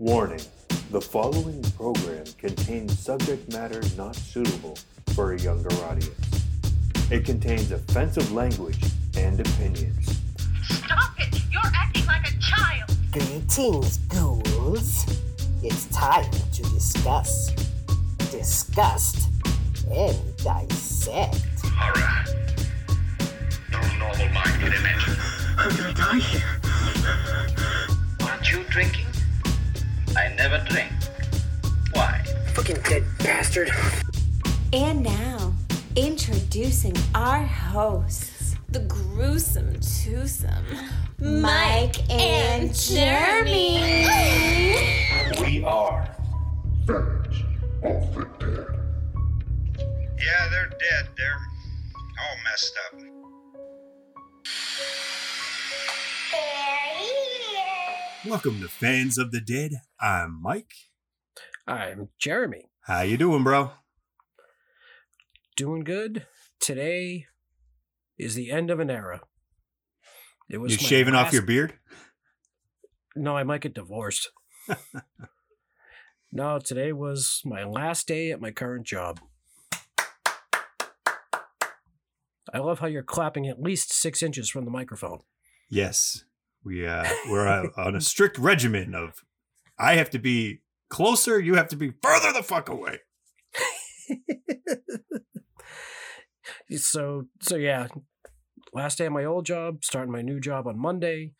Warning, the following program contains subject matter not suitable for a younger audience. It contains offensive language and opinions. Stop it! You're acting like a child! Greetings, ghouls. It's time to discuss, disgust, and dissect. Horror. No normal mind can imagine. I'm gonna die here. Aren't you drinking? I never drink. Why? Fucking dead bastard. And now, introducing our hosts, the gruesome twosome, Mike and Jeremy. We are Village of the Dead. Yeah, they're dead. They're all messed up. Welcome to Fans of the Dead. I'm Mike. I'm Jeremy. How you doing, bro? Doing good. Today is the end of an era. It was. You shaving off your beard? No, I might get divorced. No, today was my last day at my current job. I love how you're clapping at least 6 inches from the microphone. Yes. We're on a strict regimen of, I have to be closer, you have to be further the fuck away. So yeah, last day of my old job, starting my new job on Monday.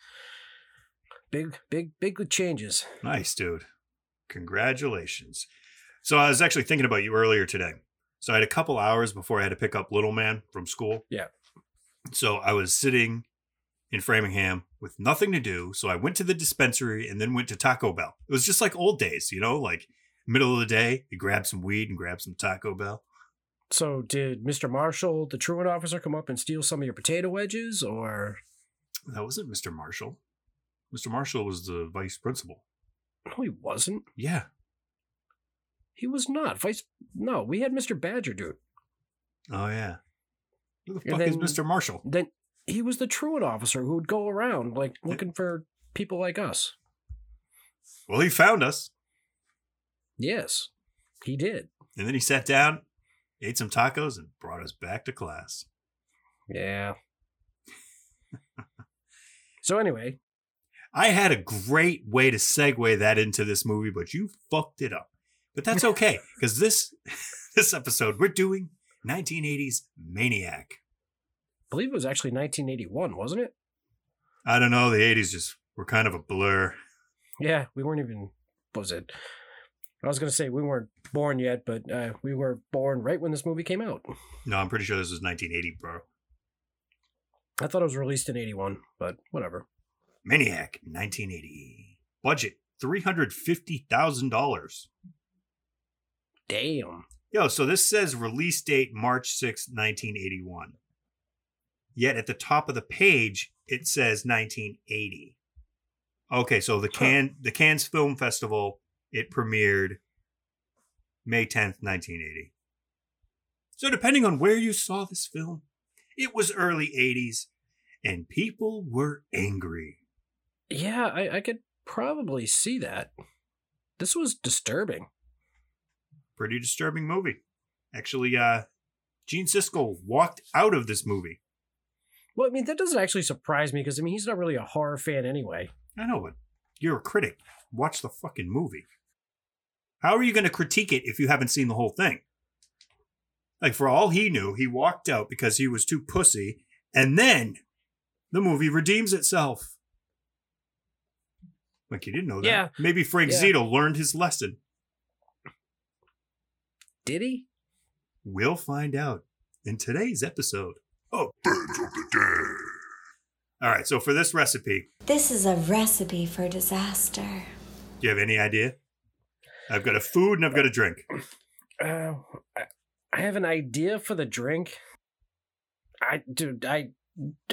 Big changes. Nice, dude. Congratulations. So I was actually thinking about you earlier today. So I had a couple hours before I had to pick up little man from school. Yeah. So I was sitting in Framingham with nothing to do. So I went to the dispensary and then went to Taco Bell. It was just like old days, you know, like middle of the day, you grab some weed and grab some Taco Bell. So did Mr. Marshall, the truant officer, come up and steal some of your potato wedges, or? That wasn't Mr. Marshall. Mr. Marshall was the vice principal. No, he wasn't. Yeah. He was not. No, we had Mr. Badger, dude. Oh, yeah. Who the fuck is Mr. Marshall? He was the truant officer who would go around, like, looking for people like us. Well, he found us. Yes, he did. And then he sat down, ate some tacos, and brought us back to class. Yeah. So anyway. I had a great way to segue that into this movie, but you fucked it up. But that's okay, because this episode, we're doing 1980s Maniac. I believe it was actually 1981, wasn't it? I don't know. The 80s just were kind of a blur. Yeah, we weren't even... was it? I was going to say we weren't born yet, but we were born right when this movie came out. No, I'm pretty sure this was 1980, bro. I thought it was released in 81, but whatever. Maniac, 1980. Budget, $350,000. Damn. Yo, so this says release date March 6, 1981. Yet at the top of the page, it says 1980. Okay, so the Cannes Film Festival, it premiered May 10th, 1980. So depending on where you saw this film, it was early 80s, and people were angry. Yeah, I could probably see that. This was disturbing. Pretty disturbing movie. Actually, Gene Siskel walked out of this movie. Well, I mean, that doesn't actually surprise me because, I mean, he's not really a horror fan anyway. I know, but you're a critic. Watch the fucking movie. How are you going to critique it if you haven't seen the whole thing? Like, for all he knew, he walked out because he was too pussy, and then the movie redeems itself. Like, you didn't know that. Yeah. Maybe Frank Zito learned his lesson. Did he? We'll find out in today's episode. Oh, Fans of the Dead. All right, so for this recipe. This is a recipe for disaster. Do you have any idea? I've got a food and I've got a drink. I have an idea for the drink. I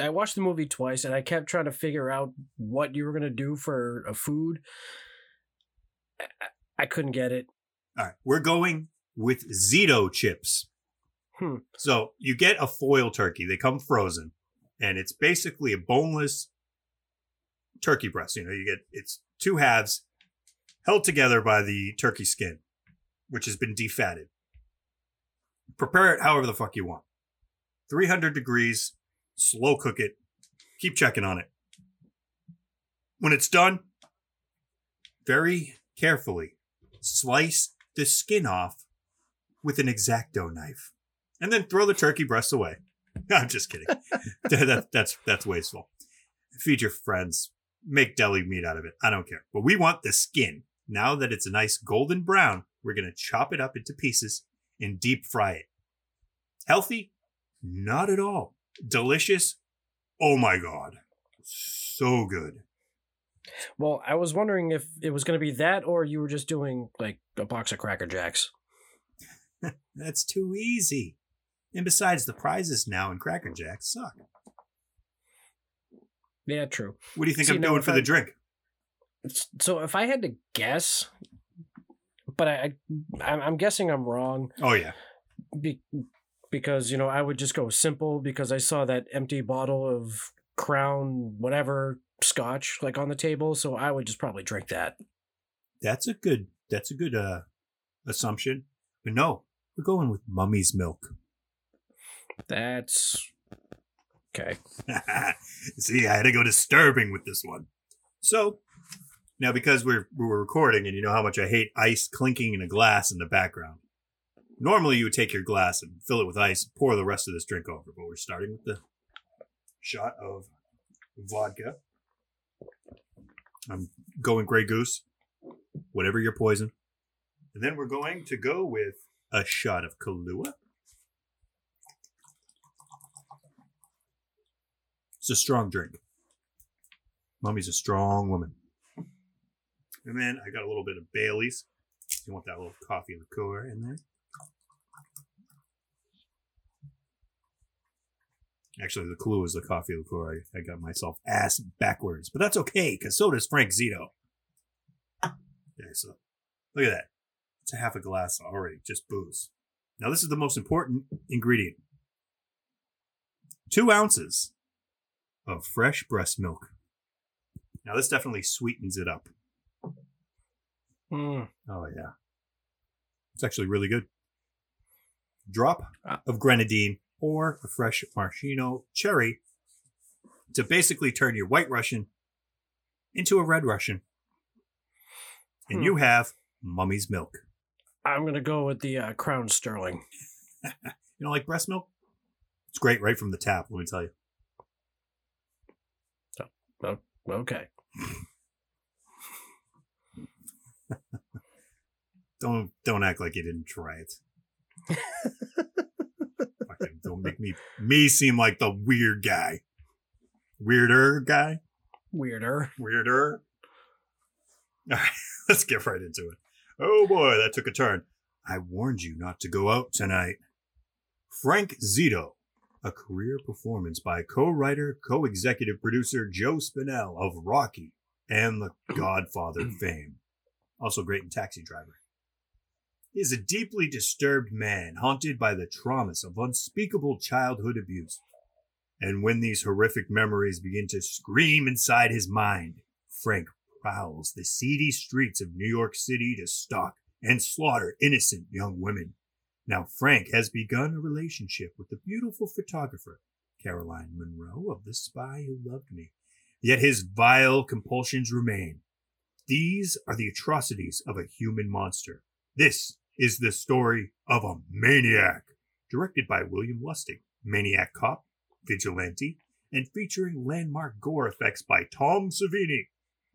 watched the movie twice and I kept trying to figure out what you were going to do for a food. I couldn't get it. All right, we're going with Zito chips. So you get a foil turkey. They come frozen, and it's basically a boneless turkey breast. You know, you get it's two halves, held together by the turkey skin, which has been defatted. Prepare it however the fuck you want. 300 degrees, slow cook it, keep checking on it. When it's done, very carefully slice the skin off with an X-Acto knife and then throw the turkey breasts away. No, I'm just kidding. That's wasteful. Feed your friends. Make deli meat out of it. I don't care. But we want the skin. Now that it's a nice golden brown, we're going to chop it up into pieces and deep fry it. Healthy? Not at all. Delicious? Oh my God. So good. Well, I was wondering if it was going to be that or you were just doing like a box of Cracker Jacks. That's too easy. And besides, the prizes now in Cracker Jacks suck. Yeah, true. What do you think I'm doing for the drink? So if I had to guess, but I'm guessing I'm wrong. Oh, yeah. Because, you know, I would just go simple because I saw that empty bottle of Crown whatever scotch like on the table. So I would just probably drink that. That's a good assumption. But no, we're going with mummy's milk. That's okay. See, I had to go disturbing with this one. So now, because we're recording, and you know how much I hate ice clinking in a glass in the background. Normally, you would take your glass and fill it with ice, and pour the rest of this drink over. But we're starting with the shot of vodka. I'm going Grey Goose, whatever your poison, and then we're going to go with a shot of Kahlua. It's a strong drink. Mommy's a strong woman. And then I got a little bit of Bailey's. You want that little coffee liqueur in there. Actually, the clue is the coffee liqueur. I got myself ass backwards. But that's okay, because so does Frank Zito. Okay, so look at that. It's a half a glass already, just booze. Now, this is the most important ingredient. 2 ounces of fresh breast milk. Now this definitely sweetens it up. Mm. Oh yeah. It's actually really good. Drop of grenadine or a fresh maraschino cherry to basically turn your white Russian into a red Russian. And you have mummy's milk. I'm going to go with the Crown Sterling. You don't like breast milk? It's great right from the tap, let me tell you. Oh, okay. Don't act like you didn't try it. Fucking don't make me seem like the weird guy. Weirder guy. All right, let's get right into it. Oh boy, that took a turn. I warned you not to go out tonight. Frank Zito. A career performance by co-writer, co-executive producer Joe Spinell of Rocky and the Godfather fame. Also great in Taxi Driver. He is a deeply disturbed man haunted by the traumas of unspeakable childhood abuse. And when these horrific memories begin to scream inside his mind, Frank prowls the seedy streets of New York City to stalk and slaughter innocent young women. Now, Frank has begun a relationship with the beautiful photographer, Caroline Monroe of The Spy Who Loved Me. Yet his vile compulsions remain. These are the atrocities of a human monster. This is the story of a maniac. Directed by William Lustig, Maniac Cop, Vigilante, and featuring landmark gore effects by Tom Savini.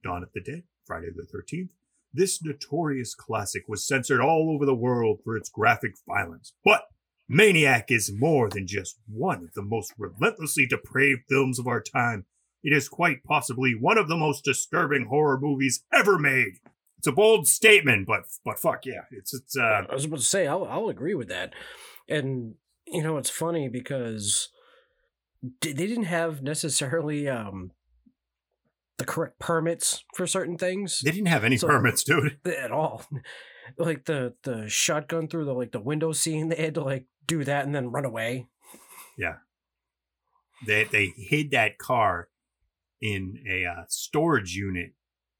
Dawn of the Dead, Friday the 13th. This notorious classic was censored all over the world for its graphic violence. But Maniac is more than just one of the most relentlessly depraved films of our time. It is quite possibly one of the most disturbing horror movies ever made. It's a bold statement, but fuck yeah. It's I was about to say, I'll agree with that. And, you know, it's funny because they didn't have necessarily... the correct permits for certain things. They didn't have any permits, dude. At all. Like the shotgun through the window scene, they had to do that and then run away. Yeah. They hid that car in a storage unit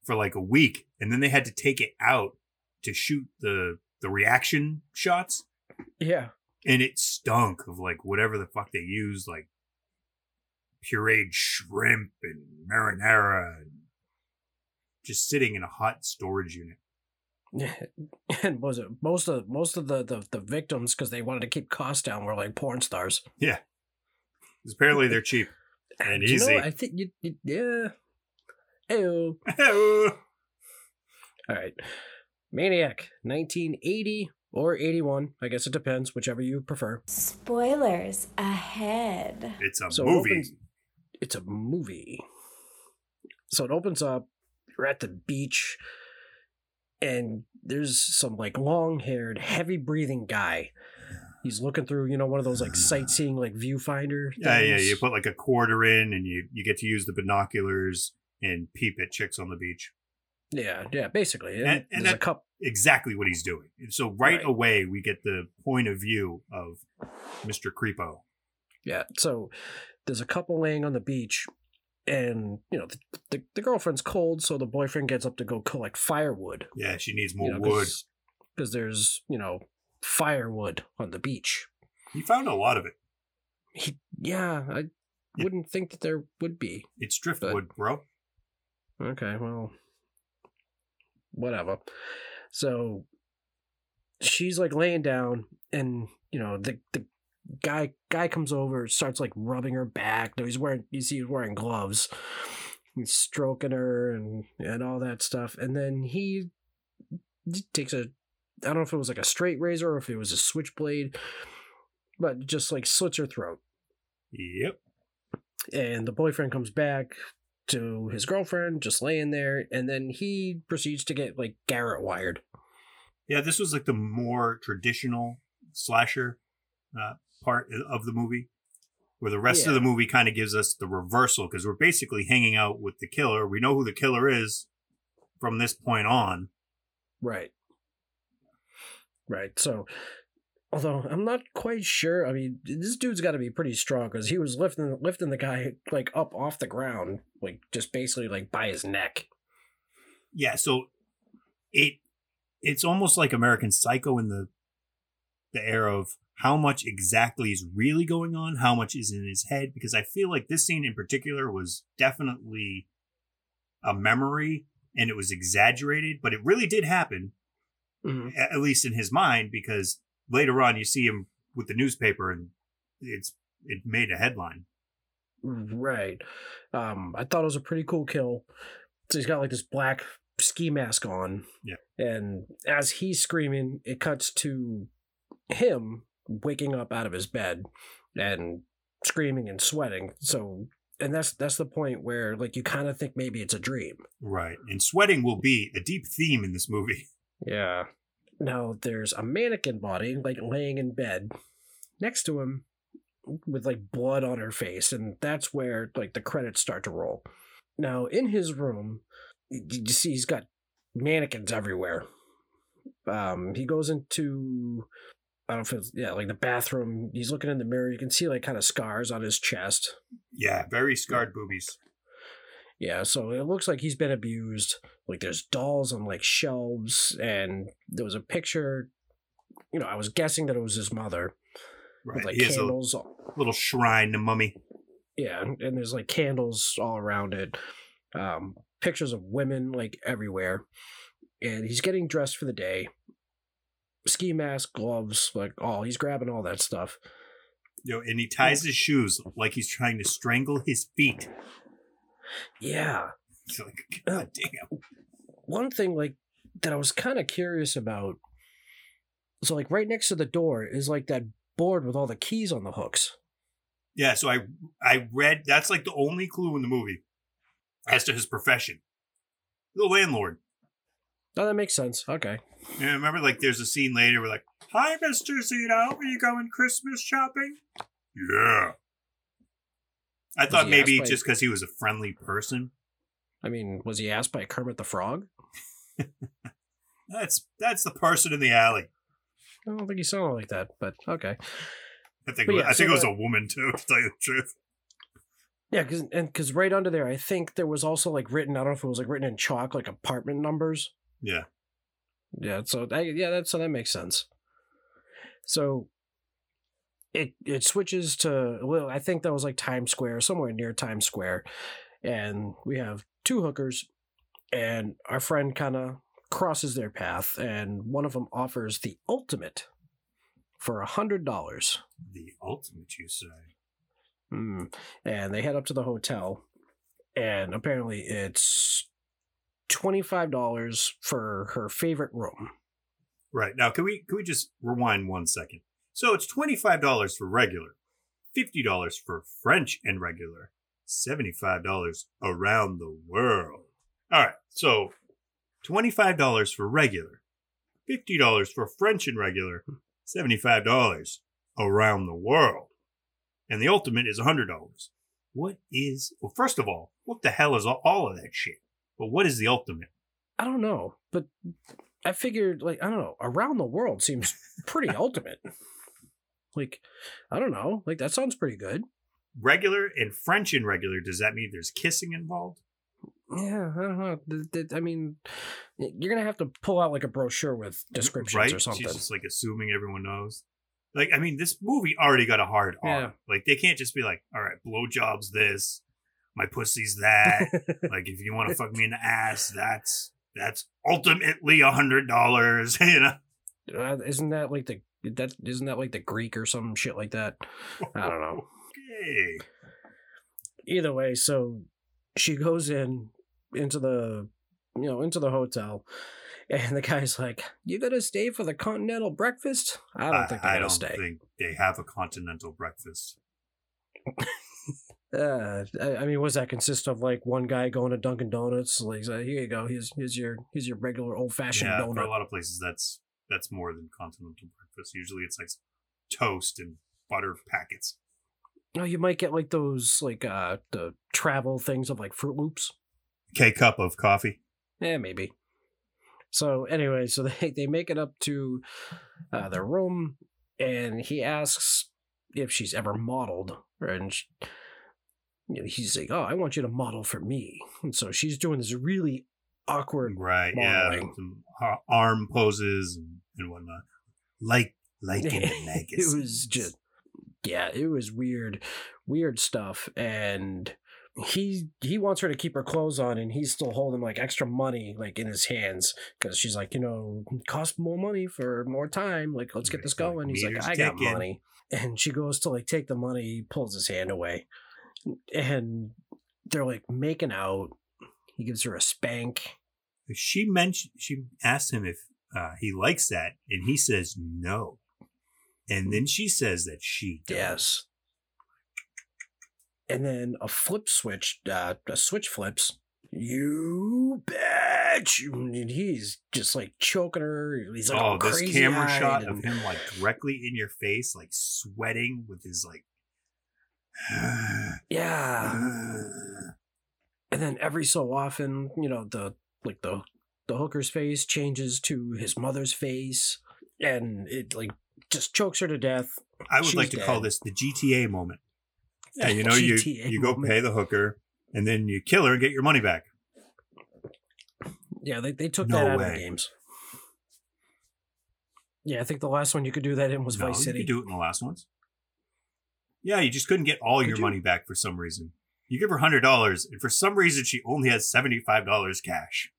for like a week, and then they had to take it out to shoot the reaction shots. Yeah. And it stunk of like whatever the fuck they used, like pureed shrimp and marinara, and just sitting in a hot storage unit. And was it most of the victims, because they wanted to keep costs down, were like porn stars. Yeah, because apparently they're cheap and easy. You know, I think yeah. Ew. All right, Maniac, 1980 or 81. I guess it depends, whichever you prefer. Spoilers ahead. It's a movie. It's a movie. So it opens up. You're at the beach. And there's some like long-haired, heavy-breathing guy. He's looking through, you know, one of those like sightseeing like viewfinder things. Yeah. You put like a quarter in, and you get to use the binoculars and peep at chicks on the beach. Yeah, basically. And that's exactly what he's doing. So right away, we get the point of view of Mr. Creepo. Yeah. So there's a couple laying on the beach. And, you know, the girlfriend's cold, so the boyfriend gets up to go collect firewood. Yeah, she needs more wood. Because there's, you know, firewood on the beach. He found a lot of it. I wouldn't think that there would be. It's driftwood, bro. Okay, well, whatever. So she's, like, laying down, and, you know, the guy comes over, starts like rubbing her back. He's wearing gloves. He's stroking her and all that stuff. And then he takes I don't know if it was like a straight razor or if it was a switchblade, but just like slits her throat. Yep. And the boyfriend comes back to his girlfriend, just laying there. And then he proceeds to get like Garrett wired. Yeah, this was like the more traditional slasher part of the movie, where the rest of the movie kind of gives us the reversal, because we're basically hanging out with the killer. We know who the killer is from this point on. Right. So, although I'm not quite sure, I mean, this dude's got to be pretty strong, because he was lifting the guy like up off the ground, like just basically like by his neck. Yeah. So it's almost like American Psycho in the era of how much exactly is really going on, how much is in his head, because I feel like this scene in particular was definitely a memory, and it was exaggerated, but it really did happen, at least in his mind, because later on you see him with the newspaper, and it made a headline. Right. I thought it was a pretty cool kill. So he's got like this black ski mask on. Yeah. And as he's screaming, it cuts to him waking up out of his bed and screaming and sweating. So, and that's the point where like you kind of think maybe it's a dream. Right. And sweating will be a deep theme in this movie. Yeah. Now there's a mannequin body like laying in bed next to him with like blood on her face. And that's where like the credits start to roll. Now in his room, you see he's got mannequins everywhere. He goes into... I don't feel, like the bathroom. He's looking in the mirror. You can see like kind of scars on his chest. Yeah, very scarred boobies. Yeah, so it looks like he's been abused. Like there's dolls on like shelves, and there was a picture. You know, I was guessing that it was his mother. Right, with, like, he candles. Has a little shrine to Mummy. Yeah, and there's like candles all around it. Pictures of women like everywhere, and he's getting dressed for the day. Ski mask, gloves, like he's grabbing all that stuff. And he ties his shoes like he's trying to strangle his feet. Yeah. It's like, God damn. One thing like that I was kind of curious about. So like right next to the door is like that board with all the keys on the hooks. Yeah. So I read that's like the only clue in the movie as to his profession. The landlord. Oh, that makes sense. Okay. Yeah, remember, like, there's a scene later where, like, "Hi, Mr. Zito, are you going Christmas shopping?" Yeah. I thought maybe just because he was a friendly person. I mean, was he asked by Kermit the Frog? That's the person in the alley. I don't think he sounded like that, but okay. I think it was a woman, too, to tell you the truth. Yeah, because right under there, I think there was also like written, I don't know if it was like written in chalk, like apartment numbers. Yeah. Yeah, so that makes sense. So it switches to, well, I think that was like Times Square, somewhere near Times Square. And we have two hookers, and our friend kind of crosses their path, and one of them offers the ultimate for $100. The ultimate, you say? And they head up to the hotel, and apparently it's $25 for her favorite room. Right. Now, can we just rewind 1 second? So it's $25 for regular, $50 for French and regular, $75 around the world. All right. So $25 for regular, $50 for French and regular, $75 around the world. And the ultimate is $100. What is... Well, first of all, what the hell is all of that shit? But what is the ultimate? I don't know. But I figured, like, I don't know. Around the world seems pretty ultimate. Like, I don't know. Like, that sounds pretty good. Regular and French and regular, does that mean there's kissing involved? Yeah, I don't know. I mean, you're going to have to pull out, like, a brochure with descriptions, right? Or something. She's just, like, assuming everyone knows. Like, I mean, this movie already got a hard R. Yeah. Like, they can't just be like, all right, blowjob's this, my pussy's that. Like, if you want to fuck me in the ass, that's ultimately $100, you know? Isn't that like the Greek or some shit like that? I don't know. Okay. Either way, so she goes into the hotel. And the guy's like, "You gonna stay for the continental breakfast?" I don't think they're gonna stay. I don't think they have a continental breakfast. I mean, what does that consist of? Like one guy going to Dunkin' Donuts, like, "Here you go, here's your regular old fashioned donut." For a lot of places, that's more than continental breakfast. Usually, it's like toast and butter packets. No, you might get like those like the travel things of like Fruit Loops. K-cup of coffee. Yeah, maybe. So anyway, so they make it up to their room, and he asks if she's ever modeled, and he's like, "Oh, I want you to model for me." And so she's doing this really awkward, right? Modeling. Yeah, some arm poses and whatnot, like in the magazines. It was just, yeah, it was weird stuff, and. He wants her to keep her clothes on, and he's still holding like extra money like in his hands because she's like, cost more money for more time. Like, let's get this going. He's like, I got money. And she goes to like take the money. He pulls his hand away, and they're like making out. He gives her a spank. She asked him if he likes that, and he says no. And then she says that she does. Yes. And then a switch flips. You bitch! And he's just like choking her. He's like, oh, this camera shot of him like directly in your face, like sweating with his like. Yeah. And then every so often, the hooker's face changes to his mother's face, and it like just chokes her to death. I would like to call this the GTA moment. Yeah, you go pay the hooker, and then you kill her and get your money back. Yeah, they took that out of the games. Yeah, I think the last one you could do that in was Vice City. You could do it in the last ones. Yeah, you just couldn't get all your money back for some reason. You give her $100, and for some reason she only has $75 cash.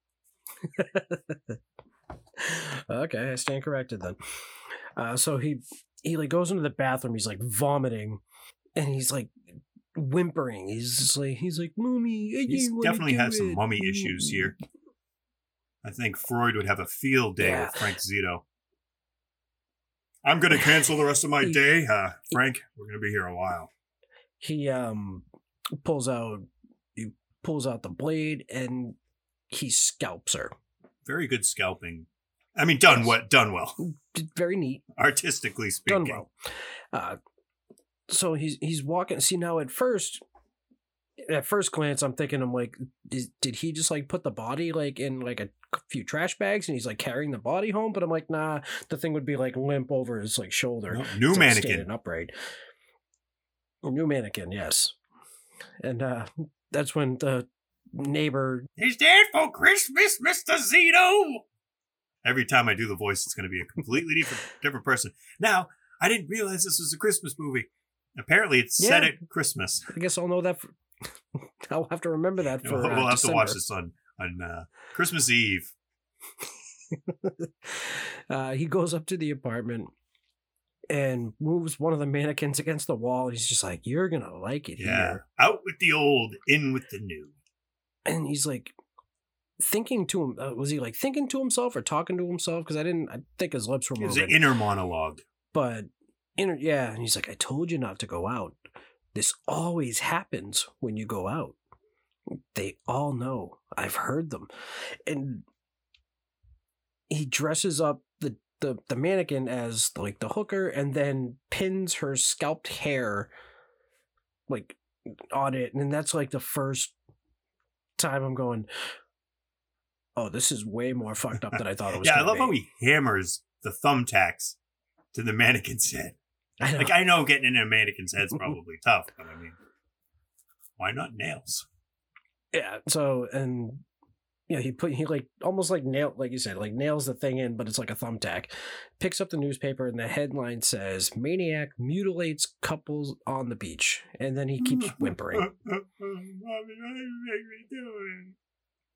Okay, I stand corrected then. So he like goes into the bathroom. He's like vomiting. And he's like whimpering. He's like, "Mommy, I didn't want to do it." He's definitely had some mommy issues here. I think Freud would have a field day with Frank Zito. I'm going to cancel the rest of my day, Frank. We're going to be here a while. He pulls out the blade, and he scalps her. Very good scalping. I mean, done well. Very neat. Artistically speaking. Done well. So he's walking. See, now at first glance, I'm thinking, I'm like, did he just like put the body like in like a few trash bags, and he's like carrying the body home? But I'm like, nah, the thing would be like limp over his like shoulder. No, new mannequin, standing upright. A new mannequin, yes. And that's when the neighbor... He's dead for Christmas, Mr. Zito! Every time I do the voice, it's going to be a completely different person. Now, I didn't realize this was a Christmas movie. Apparently, it's set at Christmas. I guess I'll know that. I'll have to remember that for We'll have December. To watch this on Christmas Eve. He goes up to the apartment and moves one of the mannequins against the wall. He's just like, you're going to like it here. Out with the old, in with the new. And he's like thinking to him. Was he like thinking to himself or talking to himself? Because I think his lips were moving. It was an inner monologue. But and he's like, I told you not to go out. This always happens when you go out. They all know. I've heard them. And he dresses up the mannequin as like the hooker and then pins her scalped hair like on it. And that's like the first time I'm going, oh, this is way more fucked up than I thought it was. Yeah, I love how he hammers the thumbtacks to the mannequin's head. I know getting into a mannequin's head's probably tough, but I mean, why not nails? Yeah. So, and yeah, he like almost like nail, like you said, like nails the thing in, but it's like a thumbtack. Picks up the newspaper and the headline says, "Maniac mutilates couples on the beach," and then he keeps whimpering.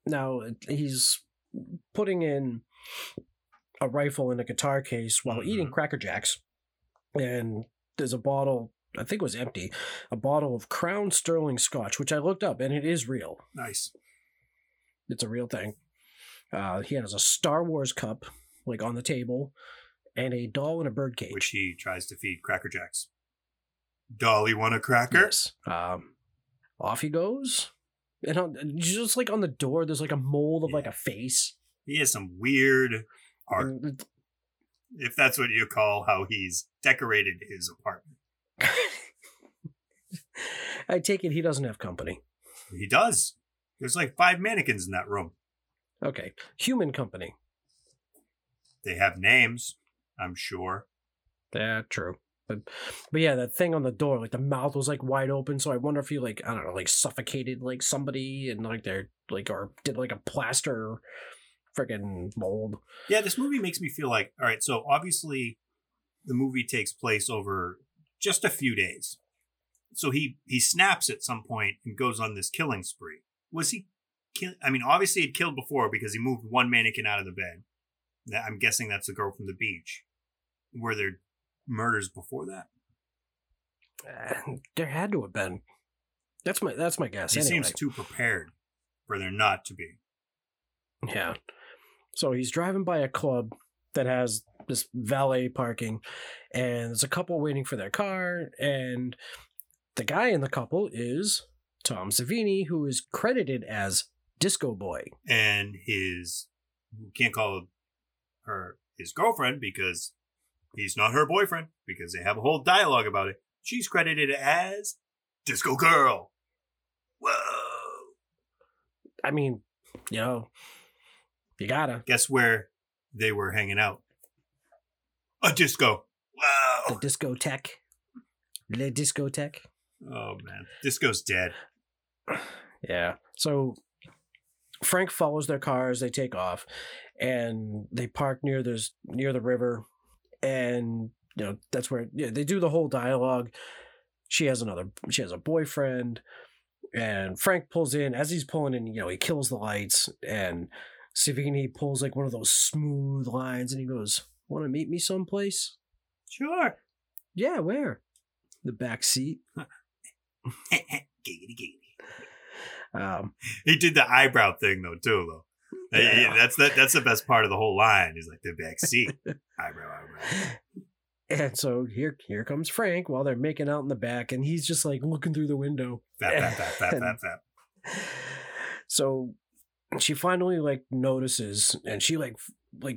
Now he's putting in a rifle in a guitar case while eating Cracker Jacks, and there's a bottle, I think it was empty, a bottle of Crown Sterling Scotch, which I looked up, and it is real. Nice. It's a real thing. He has a Star Wars cup, like, on the table, and a doll in a birdcage. Which he tries to feed Cracker Jacks. Dolly want a cracker? Yes. Off he goes. And just, like, on the door, there's, like, a mold of, like, a face. He has some weird art. If that's what you call how he's decorated his apartment. I take it he doesn't have company. He does. There's like 5 mannequins in that room. Okay. Human company. They have names, I'm sure. Yeah, true. But yeah, that thing on the door, like the mouth was like wide open. So I wonder if he like, I don't know, like suffocated like somebody and like they're like, or did like a plaster freaking mold. Yeah, this movie makes me feel like, all right, so obviously the movie takes place over just a few days. So he snaps at some point and goes on this killing spree. Was he kill? I mean, obviously he'd killed before because he moved one mannequin out of the bed. I'm guessing that's the girl from the beach. Were there murders before that? There had to have been. That's my guess. He seems too prepared for there not to be. Yeah. So he's driving by a club that has this valet parking, and there's a couple waiting for their car, and the guy in the couple is Tom Savini, who is credited as Disco Boy. And can't call her his girlfriend because he's not her boyfriend, because they have a whole dialogue about it. She's credited as Disco Girl. Whoa. I mean, you know, you gotta. Guess where they were hanging out? A disco. Wow. The discotheque. Le discotheque. Oh, man. Disco's dead. Yeah. So Frank follows their cars. They take off and they park near the river. And, you know, that's where they do the whole dialogue. She has a boyfriend, and Frank pulls in. As he's pulling in, you know, he kills the lights, and Savini pulls like one of those smooth lines and he goes, "Want to meet me someplace?" Sure. Yeah, where? The back seat. Giggity, giggity. He did the eyebrow thing though. Yeah. That's the best part of the whole line. He's like, the back seat. eyebrow. And so here comes Frank while they're making out in the back, and he's just like looking through the window. Fap. So she finally like notices, and she like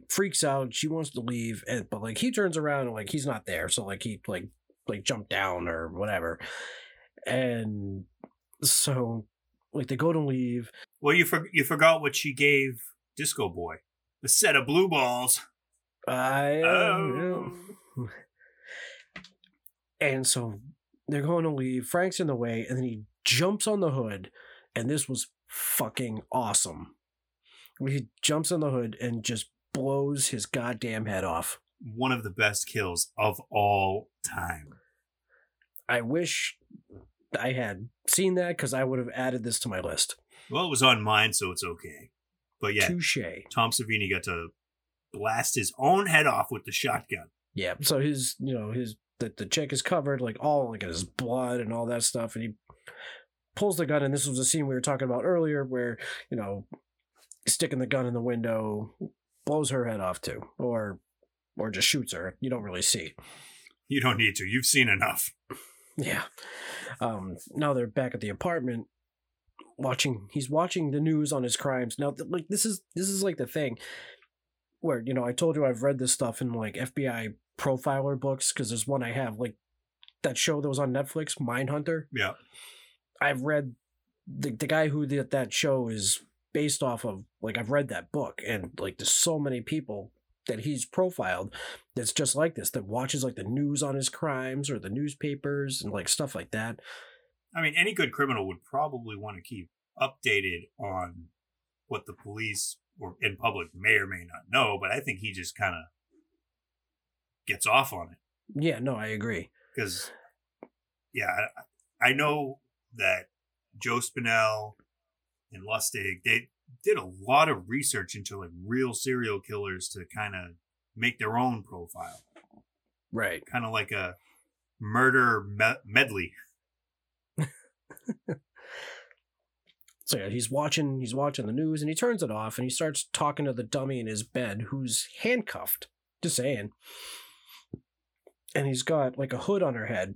freaks out. She wants to leave, but like he turns around and like he's not there. So like he like jumped down or whatever, and so like they go to leave. Well, you forgot what she gave Disco Boy, a set of blue balls. I know. And so they're going to leave. Frank's in the way, and then he jumps on the hood, and this was fucking awesome. He jumps on the hood and just blows his goddamn head off. One of the best kills of all time. I wish I had seen that, because I would have added this to my list. Well, it was on mine, so it's okay. But yeah, touché. Tom Savini got to blast his own head off with the shotgun. Yeah, so his, you know, his the chick is covered, like all like his blood and all that stuff, and he pulls the gun. And this was a scene we were talking about earlier, where, you know, sticking the gun in the window blows her head off too, or just shoots her. You don't really see. You don't need to. You've seen enough. Yeah. Now they're back at the apartment watching. He's watching the news on his crimes. Now, like this is like the thing where, you know, I told you I've read this stuff in like FBI profiler books, because there's one I have, like that show that was on Netflix, Mindhunter. Yeah. I've read the guy who did that show is based off of, like, I've read that book, and like there's so many people that he's profiled that's just like this, that watches like the news on his crimes or the newspapers and like stuff like that. I mean, any good criminal would probably want to keep updated on what the police or in public may or may not know, but I think he just kind of gets off on it. Yeah, no, I agree. Because, yeah, I know that Joe Spinell and Lustig, they did a lot of research into like real serial killers to kind of make their own profile. Right. Kind of like a murder medley. So yeah, he's watching the news, and he turns it off, and he starts talking to the dummy in his bed who's handcuffed. Just saying. And he's got like a hood on her head,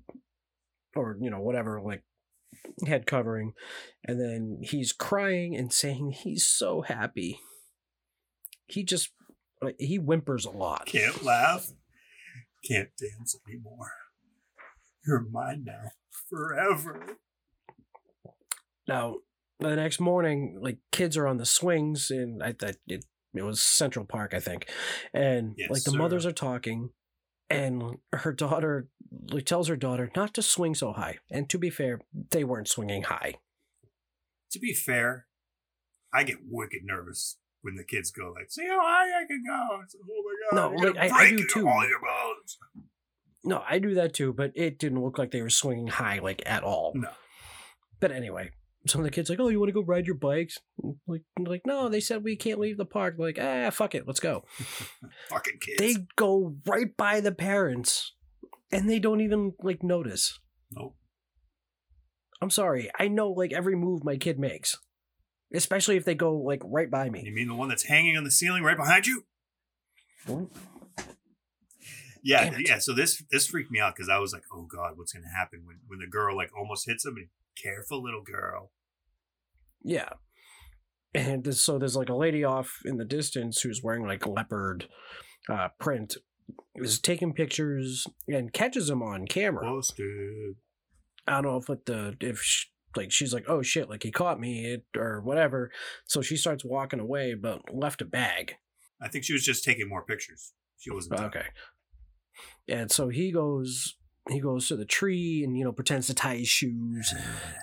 or, you know, whatever, like head covering, and then he's crying and saying he's so happy. He just, he whimpers a lot. Can't laugh, can't dance anymore. You're mine now, forever. Now, the next morning, like, kids are on the swings, and I thought it was Central Park, I think, and yes, like the mothers are talking. And her daughter tells her daughter not to swing so high. And to be fair, they weren't swinging high. To be fair, I get wicked nervous when the kids go like, see how high I can go. It's like, oh my God, no, like, I do too. All your bones. No, I do that too, but it didn't look like they were swinging high, like, at all. No. But anyway, some of the kids like, oh, you want to go ride your bikes? Like, no, they said we can't leave the park. Like, fuck it, let's go. Fucking kids. They go right by the parents, and they don't even, like, notice. Nope. I'm sorry. I know, like, every move my kid makes, especially if they go, like, right by me. You mean the one that's hanging on the ceiling right behind you? Well, yeah. So this freaked me out, because I was like, oh, God, what's going to happen when the girl, like, almost hits him? Careful, little girl. Yeah. And so there's like a lady off in the distance who's wearing like leopard print, is taking pictures and catches him on camera. Posted. I don't know if she's like, oh shit, like he caught me or whatever. So she starts walking away, but left a bag. I think she was just taking more pictures. She wasn't. Okay. And so he goes to the tree and, you know, pretends to tie his shoes,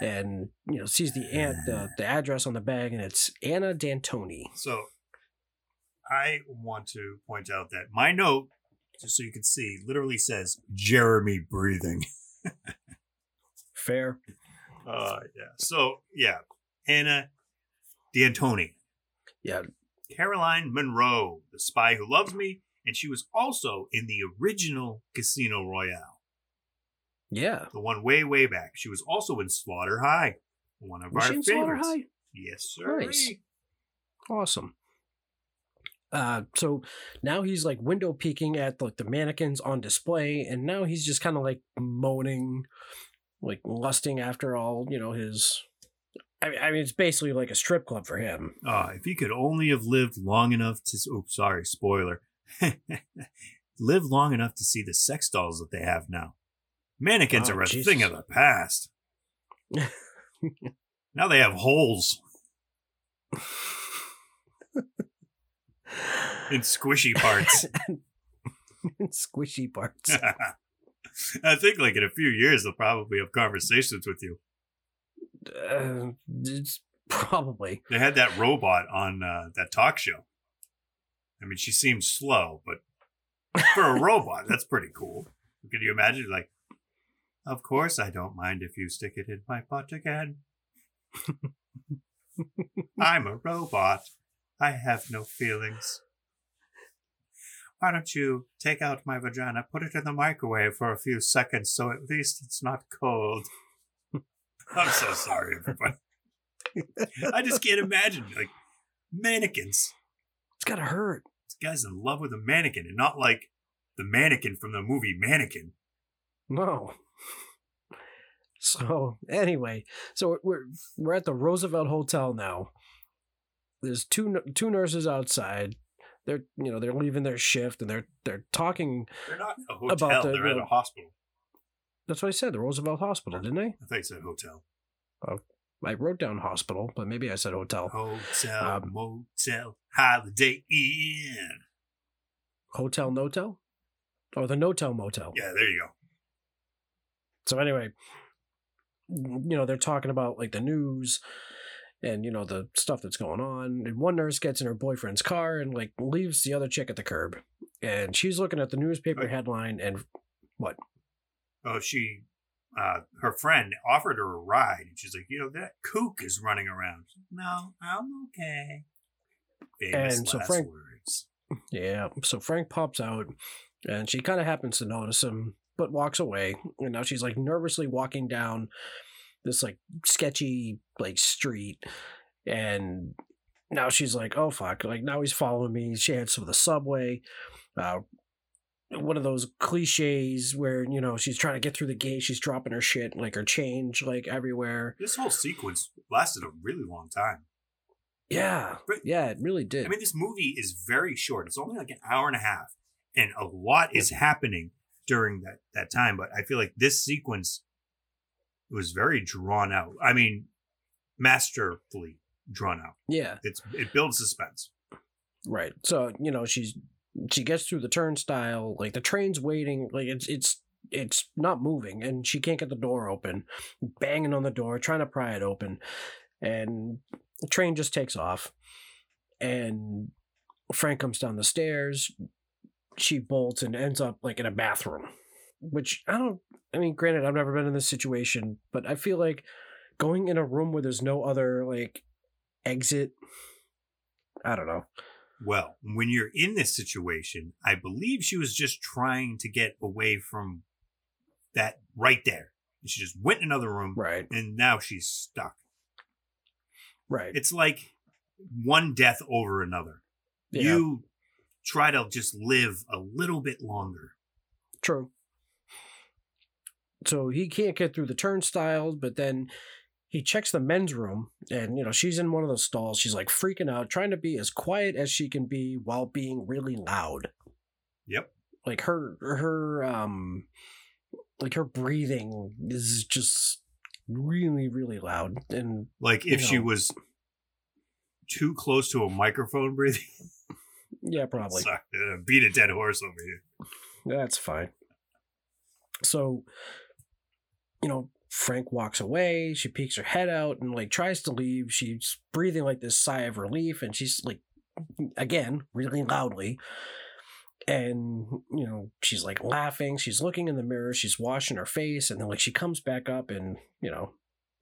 and, you know, sees the address on the bag, and it's Anna D'Antoni. So I want to point out that my note, just so you can see, literally says Jeremy breathing. Fair. Yeah. So yeah, Anna D'Antoni. Yeah. Caroline Monroe, the spy who loves me, and she was also in the original Casino Royale. Yeah. The one way, way back. She was also in Slaughter High. One of our favorites. Slaughter High? Yes, sir. Nice. Awesome. So now he's like window peeking at like the mannequins on display, and now he's just kind of like moaning, like lusting after all, you know, his... I mean, it's basically like a strip club for him. If he could only have lived long enough to... Oh, sorry, spoiler. Live long enough to see the sex dolls that they have now. Mannequins are a thing of the past. Now they have holes. In squishy parts. In squishy parts. I think like in a few years, they'll probably have conversations with you. Probably. They had that robot on that talk show. I mean, she seemed slow, but for a robot, that's pretty cool. Could you imagine? Like, of course, I don't mind if you stick it in my butt again. I'm a robot. I have no feelings. Why don't you take out my vagina, put it in the microwave for a few seconds, so at least it's not cold. I'm so sorry, everybody. I just can't imagine, like, mannequins. It's gotta hurt. This guy's in love with a mannequin, and not like the mannequin from the movie Mannequin. No. So, anyway, so we're at the Roosevelt Hotel now. There's two nurses outside. They're, you know, they're leaving their shift, and they're talking. They're not a hotel. About the, they're at a hospital. That's what I said. The Roosevelt Hospital, didn't I? I think it's a hotel. Oh, I wrote down hospital, but maybe I said hotel. Hotel, motel, Holiday Inn. Hotel, no-tel? Oh, the no-tel motel. Yeah, there you go. So anyway, you know, they're talking about, like, the news and, you know, the stuff that's going on. And one nurse gets in her boyfriend's car and, like, leaves the other chick at the curb. And she's looking at the newspaper headline and what? Oh, she... her friend offered her a ride, and she's like, you know, that kook is running around. No, I'm okay. Famous and so last Frank, words. Yeah, so Frank pops out, and she kind of happens to notice him, but walks away. And now she's, like, nervously walking down this, like, sketchy, like, street. And now she's like, oh, fuck. Like, now he's following me. She heads to the subway. One of those cliches where, you know, she's trying to get through the gate, she's dropping her shit, like her change, like everywhere. This whole sequence lasted a really long time. Yeah. But, yeah, it really did. I mean, this movie is very short. It's only like an hour and a half, and a lot is happening during that time. But I feel like this sequence was very drawn out. I mean, masterfully drawn out. Yeah. It builds suspense. Right. So, you know, she gets through the turnstile, like the train's waiting, like it's not moving, and she can't get the door open, banging on the door, trying to pry it open, and the train just takes off, and Frank comes down the stairs, she bolts and ends up like in a bathroom, which I mean, granted, I've never been in this situation, but I feel like going in a room where there's no other like exit, I don't know. Well, when you're in this situation, I believe she was just trying to get away from that right there. She just went in another room, right? And now she's stuck. Right. It's like one death over another. Yeah. You try to just live a little bit longer. True. So he can't get through the turnstiles, but then... he checks the men's room, and, you know, she's in one of those stalls. She's, like, freaking out, trying to be as quiet as she can be while being really loud. Yep. Like, her breathing is just really, really loud. And like, if she was too close to a microphone breathing. Yeah, probably. Sorry, beat a dead horse over here. That's fine. So, you know, Frank walks away. She peeks her head out and like tries to leave. She's breathing like this sigh of relief, and she's like, again, really loudly. And you know, she's like laughing. She's looking in the mirror. She's washing her face, and then like she comes back up, and you know,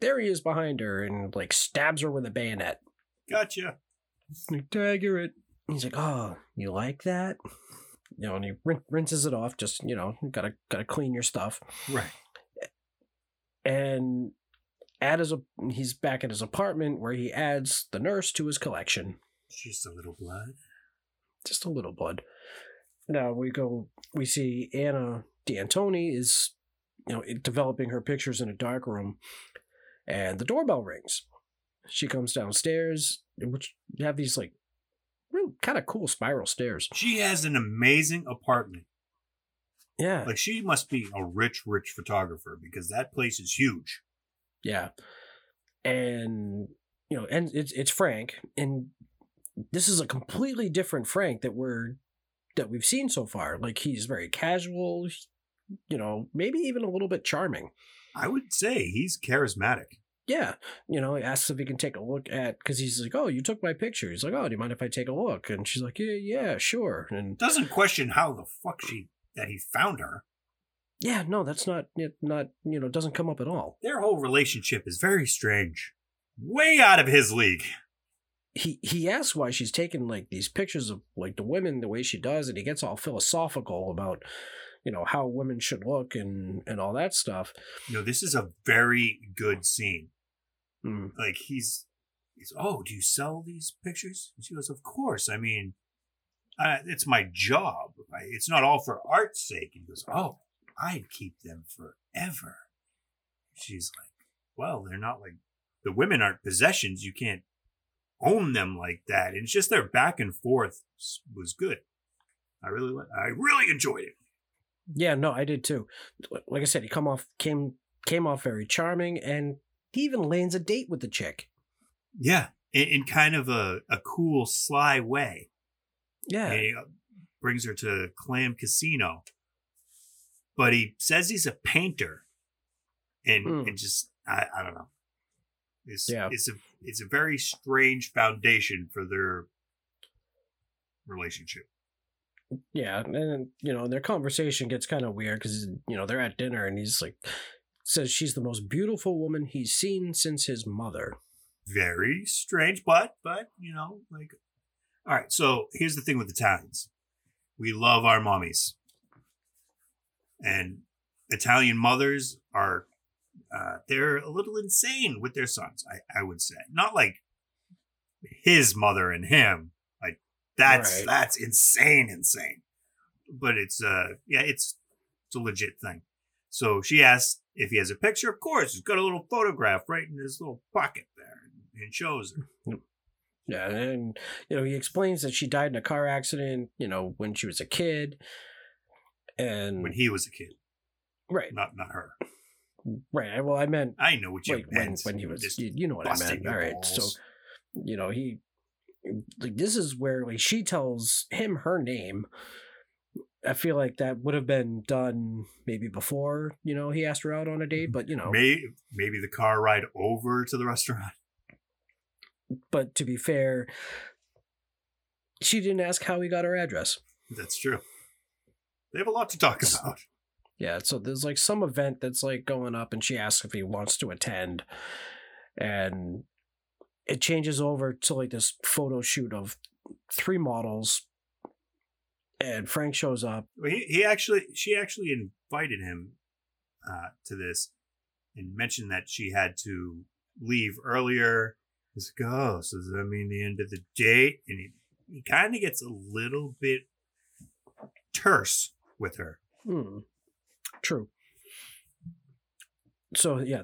there he is behind her, and like stabs her with a bayonet. Gotcha. Like, dagger it. He's like, oh, you like that? You know, and he rinses it off. Just you know, gotta clean your stuff. Right. And he's back at his apartment where he adds the nurse to his collection. Just a little blood. Just a little blood. Now we see Anna D'Antoni is, you know, developing her pictures in a dark room, and the doorbell rings. She comes downstairs, which have these like real kind of cool spiral stairs. She has an amazing apartment. Yeah. Like, she must be a rich, rich photographer, because that place is huge. Yeah. And, you know, and it's Frank. And this is a completely different Frank that we've seen so far. Like, he's very casual, you know, maybe even a little bit charming. I would say he's charismatic. yeah, you know, he asks if he can take a look at, because he's like, oh, you took my picture. He's like, oh, do you mind if I take a look? And she's like, yeah, sure. And doesn't question how the fuck he found her. Yeah, no, that's not, you know, doesn't come up at all. Their whole relationship is very strange. Way out of his league. He asks why she's taking, like, these pictures of, like, the women the way she does, and he gets all philosophical about, you know, how women should look and all that stuff. You know, this is a very good scene. Mm. Like, he's, oh, do you sell these pictures? And she goes, of course. I mean, it's my job. It's not all for art's sake. And he goes, oh, I'd keep them forever. She's like, well, they're not like, the women aren't possessions. You can't own them like that. And it's just their back and forth was good. I really enjoyed it. Yeah, no, I did too. Like I said, he came off very charming, and he even lands a date with the chick. Yeah, in kind of a cool, sly way. Yeah. And he brings her to Clam Casino. But he says he's a painter. And just, I don't know. It's a very strange foundation for their relationship. Yeah, and, you know, their conversation gets kind of weird because, you know, they're at dinner and he's like, says she's the most beautiful woman he's seen since his mother. Very strange, but, you know, like, all right, so here's the thing with Italians. We love our mommies. And Italian mothers are, they're a little insane with their sons, I would say. Not like his mother and him. That's insane. But it's it's a legit thing. So she asks if he has a picture. Of course, he's got a little photograph right in his little pocket there, and shows her. Yeah, and you know, he explains that she died in a car accident, you know, when she was a kid, and when he was a kid, right? Not her, right? Well, I meant I know what you like, meant when he was, you know what I meant. All right, so you know he. Like, this is where, like, she tells him her name. I feel like that would have been done maybe before, you know, he asked her out on a date, but, you know. Maybe the car ride over to the restaurant. But to be fair, she didn't ask how he got her address. That's true. They have a lot to talk about. Yeah, so there's, like, some event that's, like, going up, and she asks if he wants to attend. And it changes over to, like, this photo shoot of three models, and Frank shows up. She actually invited him to this and mentioned that she had to leave earlier. He's like, oh, so does that mean the end of the date? And he kind of gets a little bit terse with her. Hmm. True. So, yeah,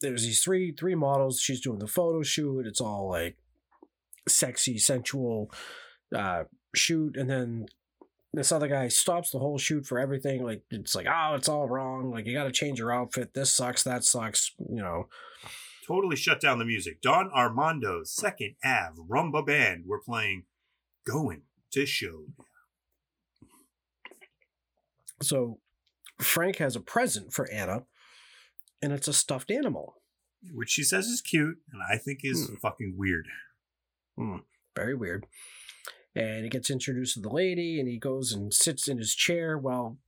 there's these three models. She's doing the photo shoot. It's all like sexy, sensual shoot. And then this other guy stops the whole shoot for everything. Like, it's like, oh, it's all wrong. Like, you got to change your outfit. This sucks. That sucks. You know. Totally shut down the music. Don Armando's Second Ave Rumba Band were playing Going to Show. So Frank has a present for Anna. And it's a stuffed animal. Which she says is cute, and I think is fucking weird. Mm, very weird. And he gets introduced to the lady, and he goes and sits in his chair while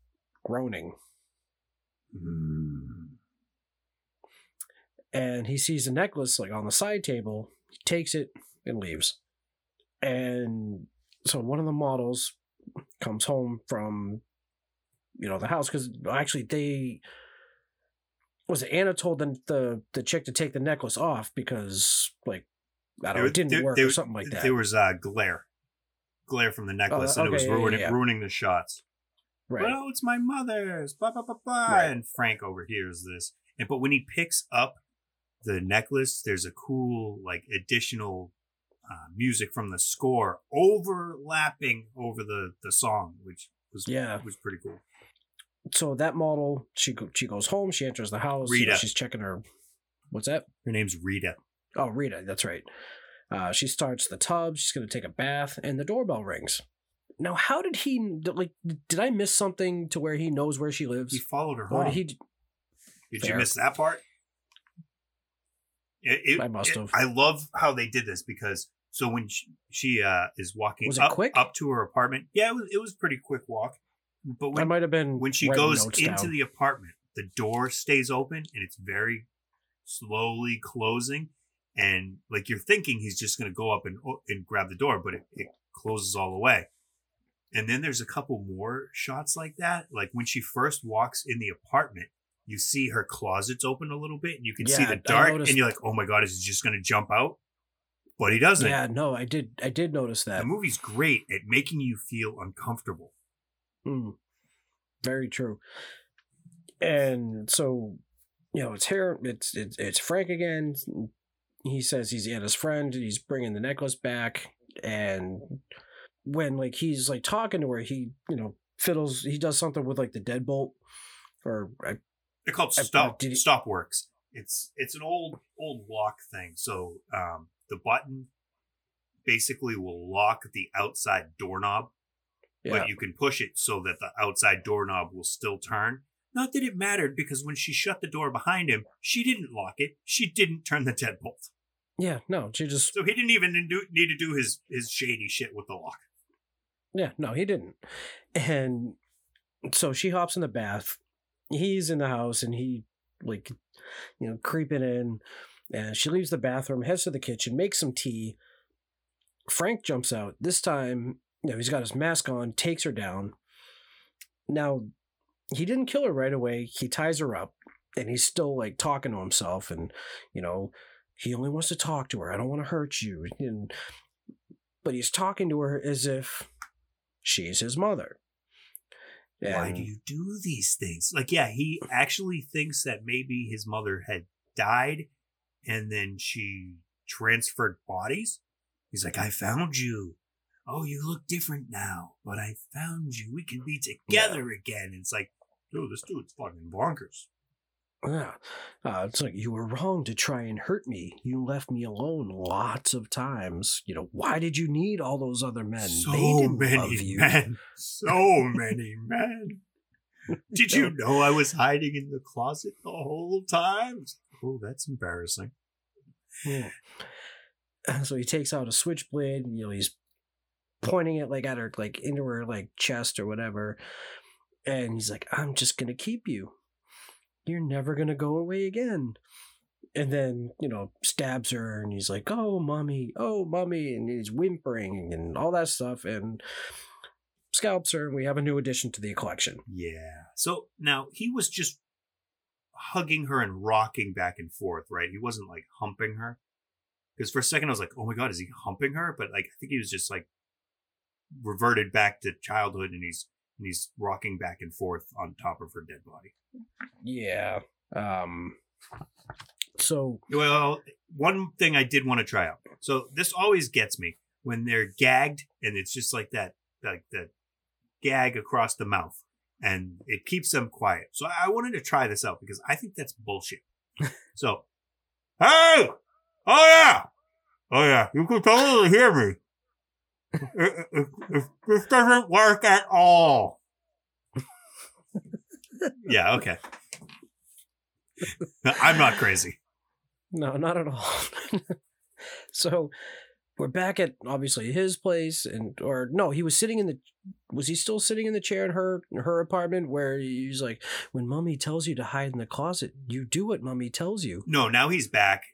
groaning. Mm. And he sees a necklace, like, on the side table. He takes it and leaves. And so one of the models comes home from, you know, the house, because actually they... Was it Anna told the chick to take the necklace off because, like, I don't know, it didn't work or something like that. There was glare from the necklace, and okay, it was ruining the shots. Right. Well, it's my mother's, blah, blah, blah, blah. Right. And Frank overhears this. But when he picks up the necklace, there's a cool, like, additional music from the score overlapping over the song, which was pretty cool. So that model, she goes home, she enters the house. Rita. She's checking her... What's that? Her name's Rita. Oh, Rita, that's right. She starts the tub, she's going to take a bath, and the doorbell rings. Now, how did he... Like, did I miss something to where he knows where she lives? He followed her home. Did you miss that part? I must have. I love how they did this because so when she is walking up to her apartment, yeah, it was a pretty quick walk. But when, I might have been when she goes into the apartment, the door stays open and it's very slowly closing. And like you're thinking he's just going to go up and grab the door, but it closes all the way. And then there's a couple more shots like that. Like when she first walks in the apartment, you see her closets open a little bit and you can see the dart and you're like, oh my God, is he just going to jump out? But he doesn't. Yeah, no, I did notice that. The movie's great at making you feel uncomfortable. Very true. And so, you know, it's here. It's Frank again. He says he's at his friend. He's bringing the necklace back. And when like he's like talking to her, he, you know, fiddles. He does something with like the deadbolt, or they're called stop works. It's an old lock thing. So the button basically will lock the outside doorknob. Yeah. But you can push it so that the outside doorknob will still turn. Not that it mattered, because when she shut the door behind him, she didn't lock it. She didn't turn the deadbolt. Yeah, no, she just... So he didn't even need to do his shady shit with the lock. Yeah, no, he didn't. And so she hops in the bath. He's in the house, and he, like, you know, creeping in. And she leaves the bathroom, heads to the kitchen, makes some tea. Frank jumps out. This time... No, he's got his mask on, takes her down. Now, he didn't kill her right away. He ties her up, and he's still, like, talking to himself. And, you know, he only wants to talk to her. I don't want to hurt you. But he's talking to her as if she's his mother. And why do you do these things? Like, yeah, he actually thinks that maybe his mother had died, and then she transferred bodies. He's like, I found you. Oh, you look different now, but I found you. We can be together again. And it's like, dude, this dude's fucking bonkers. Yeah. It's like, you were wrong to try and hurt me. You left me alone lots of times. You know, why did you need all those other men? So they didn't love you. Men. So many men. Did you know I was hiding in the closet the whole time? Oh, that's embarrassing. Yeah. So he takes out a switchblade, and, you know, he's pointing it like at her, like into her like chest or whatever, and he's like, I'm just gonna keep you, you're never gonna go away again. And then, you know, stabs her, and he's like, oh mommy, and he's whimpering and all that stuff, and scalps her, and we have a new addition to the collection. Yeah, so now he was just hugging her and rocking back and forth, right? He wasn't like humping her, because for a second I was like, oh my God, is he humping her? But like, I think he was just like reverted back to childhood, and he's rocking back and forth on top of her dead body. Yeah. So, well, one thing I did want to try out. So this always gets me when they're gagged, and it's just like that, like the gag across the mouth, and it keeps them quiet. So I wanted to try this out because I think that's bullshit. So, hey, oh yeah, you can totally hear me. This doesn't work at all. Yeah, okay. I'm not crazy. No, not at all. So we're back at obviously his place, he was sitting in the, was he still sitting in the chair in her apartment where he's like, when mommy tells you to hide in the closet, you do what mommy tells you. No, now he's back.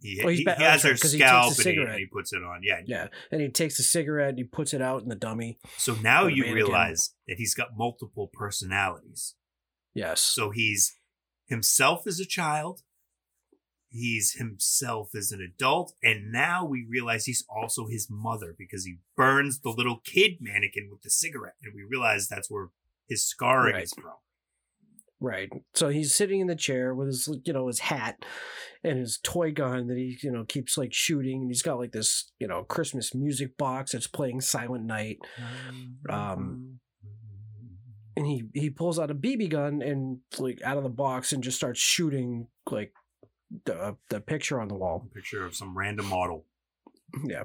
He has her scalp and he puts it on. Yeah. And he takes a cigarette and he puts it out in the dummy. So now you realize that he's got multiple personalities. Yes. So he's himself as a child. He's himself as an adult, and now we realize he's also his mother because he burns the little kid mannequin with the cigarette, and we realize that's where his scarring is from. Right. So he's sitting in the chair with his, you know, his hat and his toy gun that he, you know, keeps like shooting, and he's got like this, you know, Christmas music box that's playing Silent Night. And he pulls out a BB gun and like out of the box and just starts shooting like the picture on the wall. A picture of some random model. Yeah.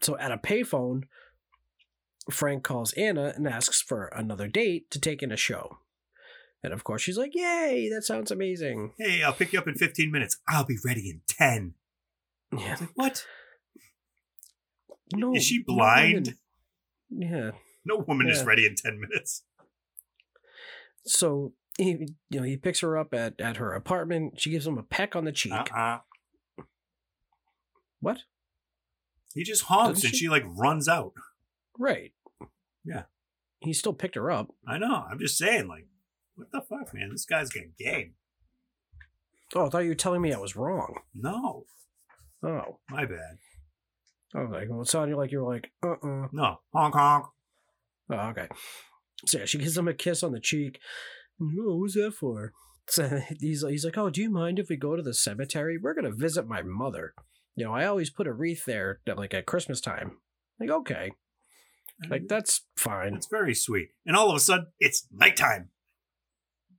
So at a payphone, Frank calls Anna and asks for another date to take in a show. And of course she's like, yay, that sounds amazing. Hey, I'll pick you up in 15 minutes. I'll be ready in 10. Yeah. I was like, what? No. Is she blind? No woman. Yeah. No woman is ready in 10 minutes. So, he picks her up at her apartment. She gives him a peck on the cheek. What? He just honks and she runs out. Right. Yeah. He still picked her up. I know. I'm just saying, what the fuck, man? This guy's got game. Oh, I thought you were telling me I was wrong. No. Oh. My bad. I was like, well, it sounded like you were like, No. Honk, honk. Oh, okay. So yeah, she gives him a kiss on the cheek. Oh, who's that for? So he's like, oh, do you mind if we go to the cemetery? We're going to visit my mother. I always put a wreath there at Christmas time. Like, okay. That's fine. It's very sweet. And all of a sudden, it's nighttime.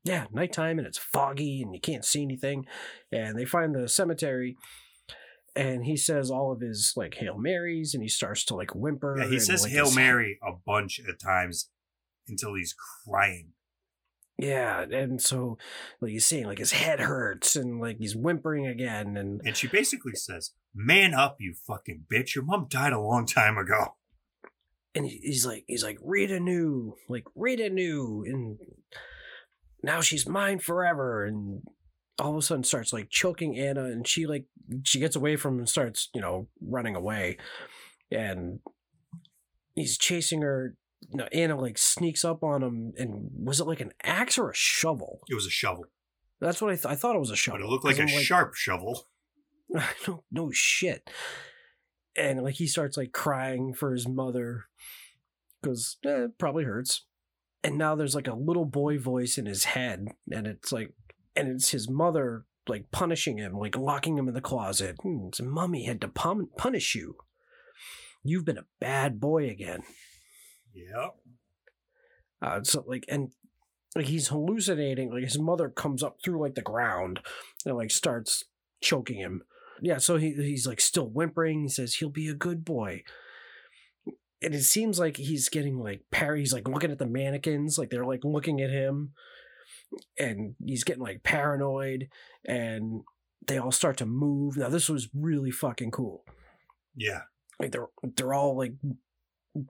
Yeah, nighttime, and it's foggy, and you can't see anything. And they find the cemetery, and he says all of his, Hail Marys, and he starts to, whimper. Yeah, he says Hail Mary a bunch at times until he's crying. Yeah, and so he's saying, his head hurts, and, he's whimpering again. And she basically says, man up, you fucking bitch. Your mom died a long time ago. And he's like, Rita knew. Rita knew. And now she's mine forever. And all of a sudden starts, choking Anna. And she gets away from him and starts, running away. And he's chasing her. No, Anna sneaks up on him, and was it an axe or a shovel? It was a shovel. That's what I thought it was a shovel. But it looked like a sharp shovel. No shit. And he starts crying for his mother because it probably hurts. And now there's a little boy voice in his head, and it's his mother punishing him, locking him in the closet. Mommy had to punish you. You've been a bad boy again. Yeah. So he's hallucinating. His mother comes up through the ground and starts choking him. Yeah. So he's still whimpering. He says he'll be a good boy, and it seems like he's getting parried. He's looking at the mannequins, they're looking at him, and he's getting paranoid, and they all start to move. Now this was really fucking cool. Yeah. They're all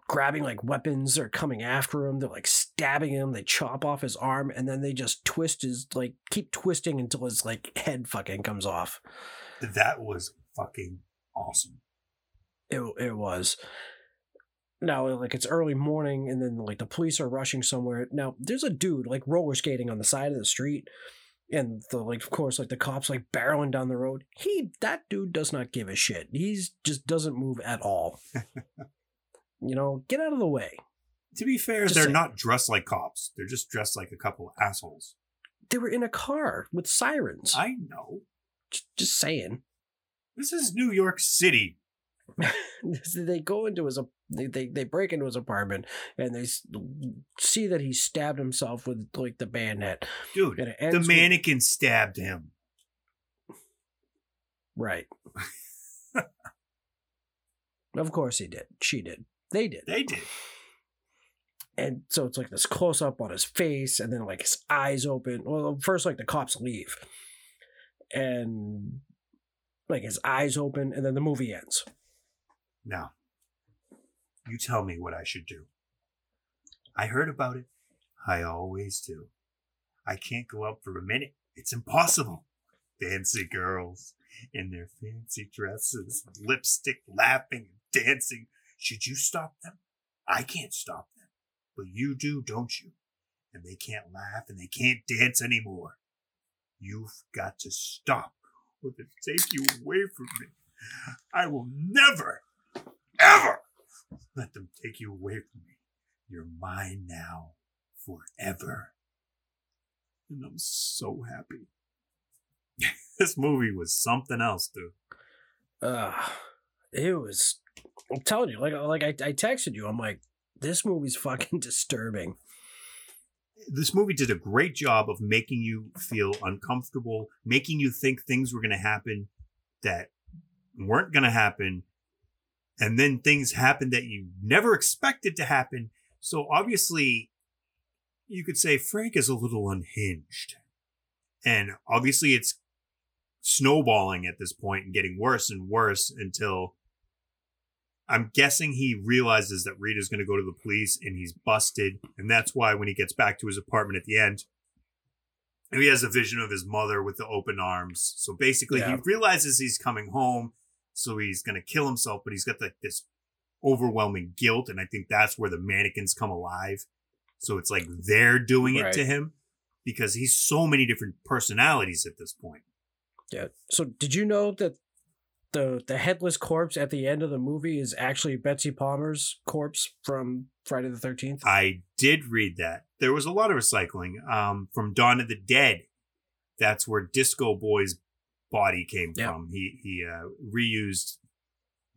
grabbing weapons. They're coming after him. They're stabbing him. They chop off his arm, and then they just twist his keep twisting until his head fucking comes off. That was fucking awesome. It was. Now it's early morning, and then the police are rushing somewhere. Now there's a dude roller skating on the side of the street, and of course the cops barreling down the road. That dude does not give a shit. He's just doesn't move at all. Get out of the way. To be fair, just they're saying. Not dressed like cops. They're just dressed like a couple of assholes. They were in a car with sirens. I know. Just saying. This is New York City. They go into his they break into his apartment, and they see that he stabbed himself with the bayonet. Dude, the mannequin stabbed him. Right. Of course he did. She did. They did. They did. And so it's this close up on his face, and then his eyes open. Well, first the cops leave, and his eyes open, and then the movie ends. Now, you tell me what I should do. I heard about it. I always do. I can't go out for a minute. It's impossible. Fancy girls in their fancy dresses, lipstick, laughing, dancing. Should you stop them? I can't stop them. But you do, don't you? And they can't laugh, and they can't dance anymore. You've got to stop, or they'll take you away from me. I will never, ever let them take you away from me. You're mine now, forever. And I'm so happy. This movie was something else, dude. It was... I'm telling you, I texted you. I'm like, this movie's fucking disturbing. This movie did a great job of making you feel uncomfortable, making you think things were going to happen that weren't going to happen. And then things happened that you never expected to happen. So obviously you could say Frank is a little unhinged. And obviously it's snowballing at this point and getting worse and worse until I'm guessing he realizes that Rita's going to go to the police and he's busted. And that's why when he gets back to his apartment at the end, he has a vision of his mother with the open arms. So basically he realizes he's coming home. So he's going to kill himself, but he's got like this overwhelming guilt. And I think that's where the mannequins come alive. So it's like they're doing it to him because he's so many different personalities at this point. Yeah. So did you know that the headless corpse at the end of the movie is actually Betsy Palmer's corpse from Friday the 13th? I did read that. There was a lot of recycling from Dawn of the Dead. That's where Disco Boy's body came from. He reused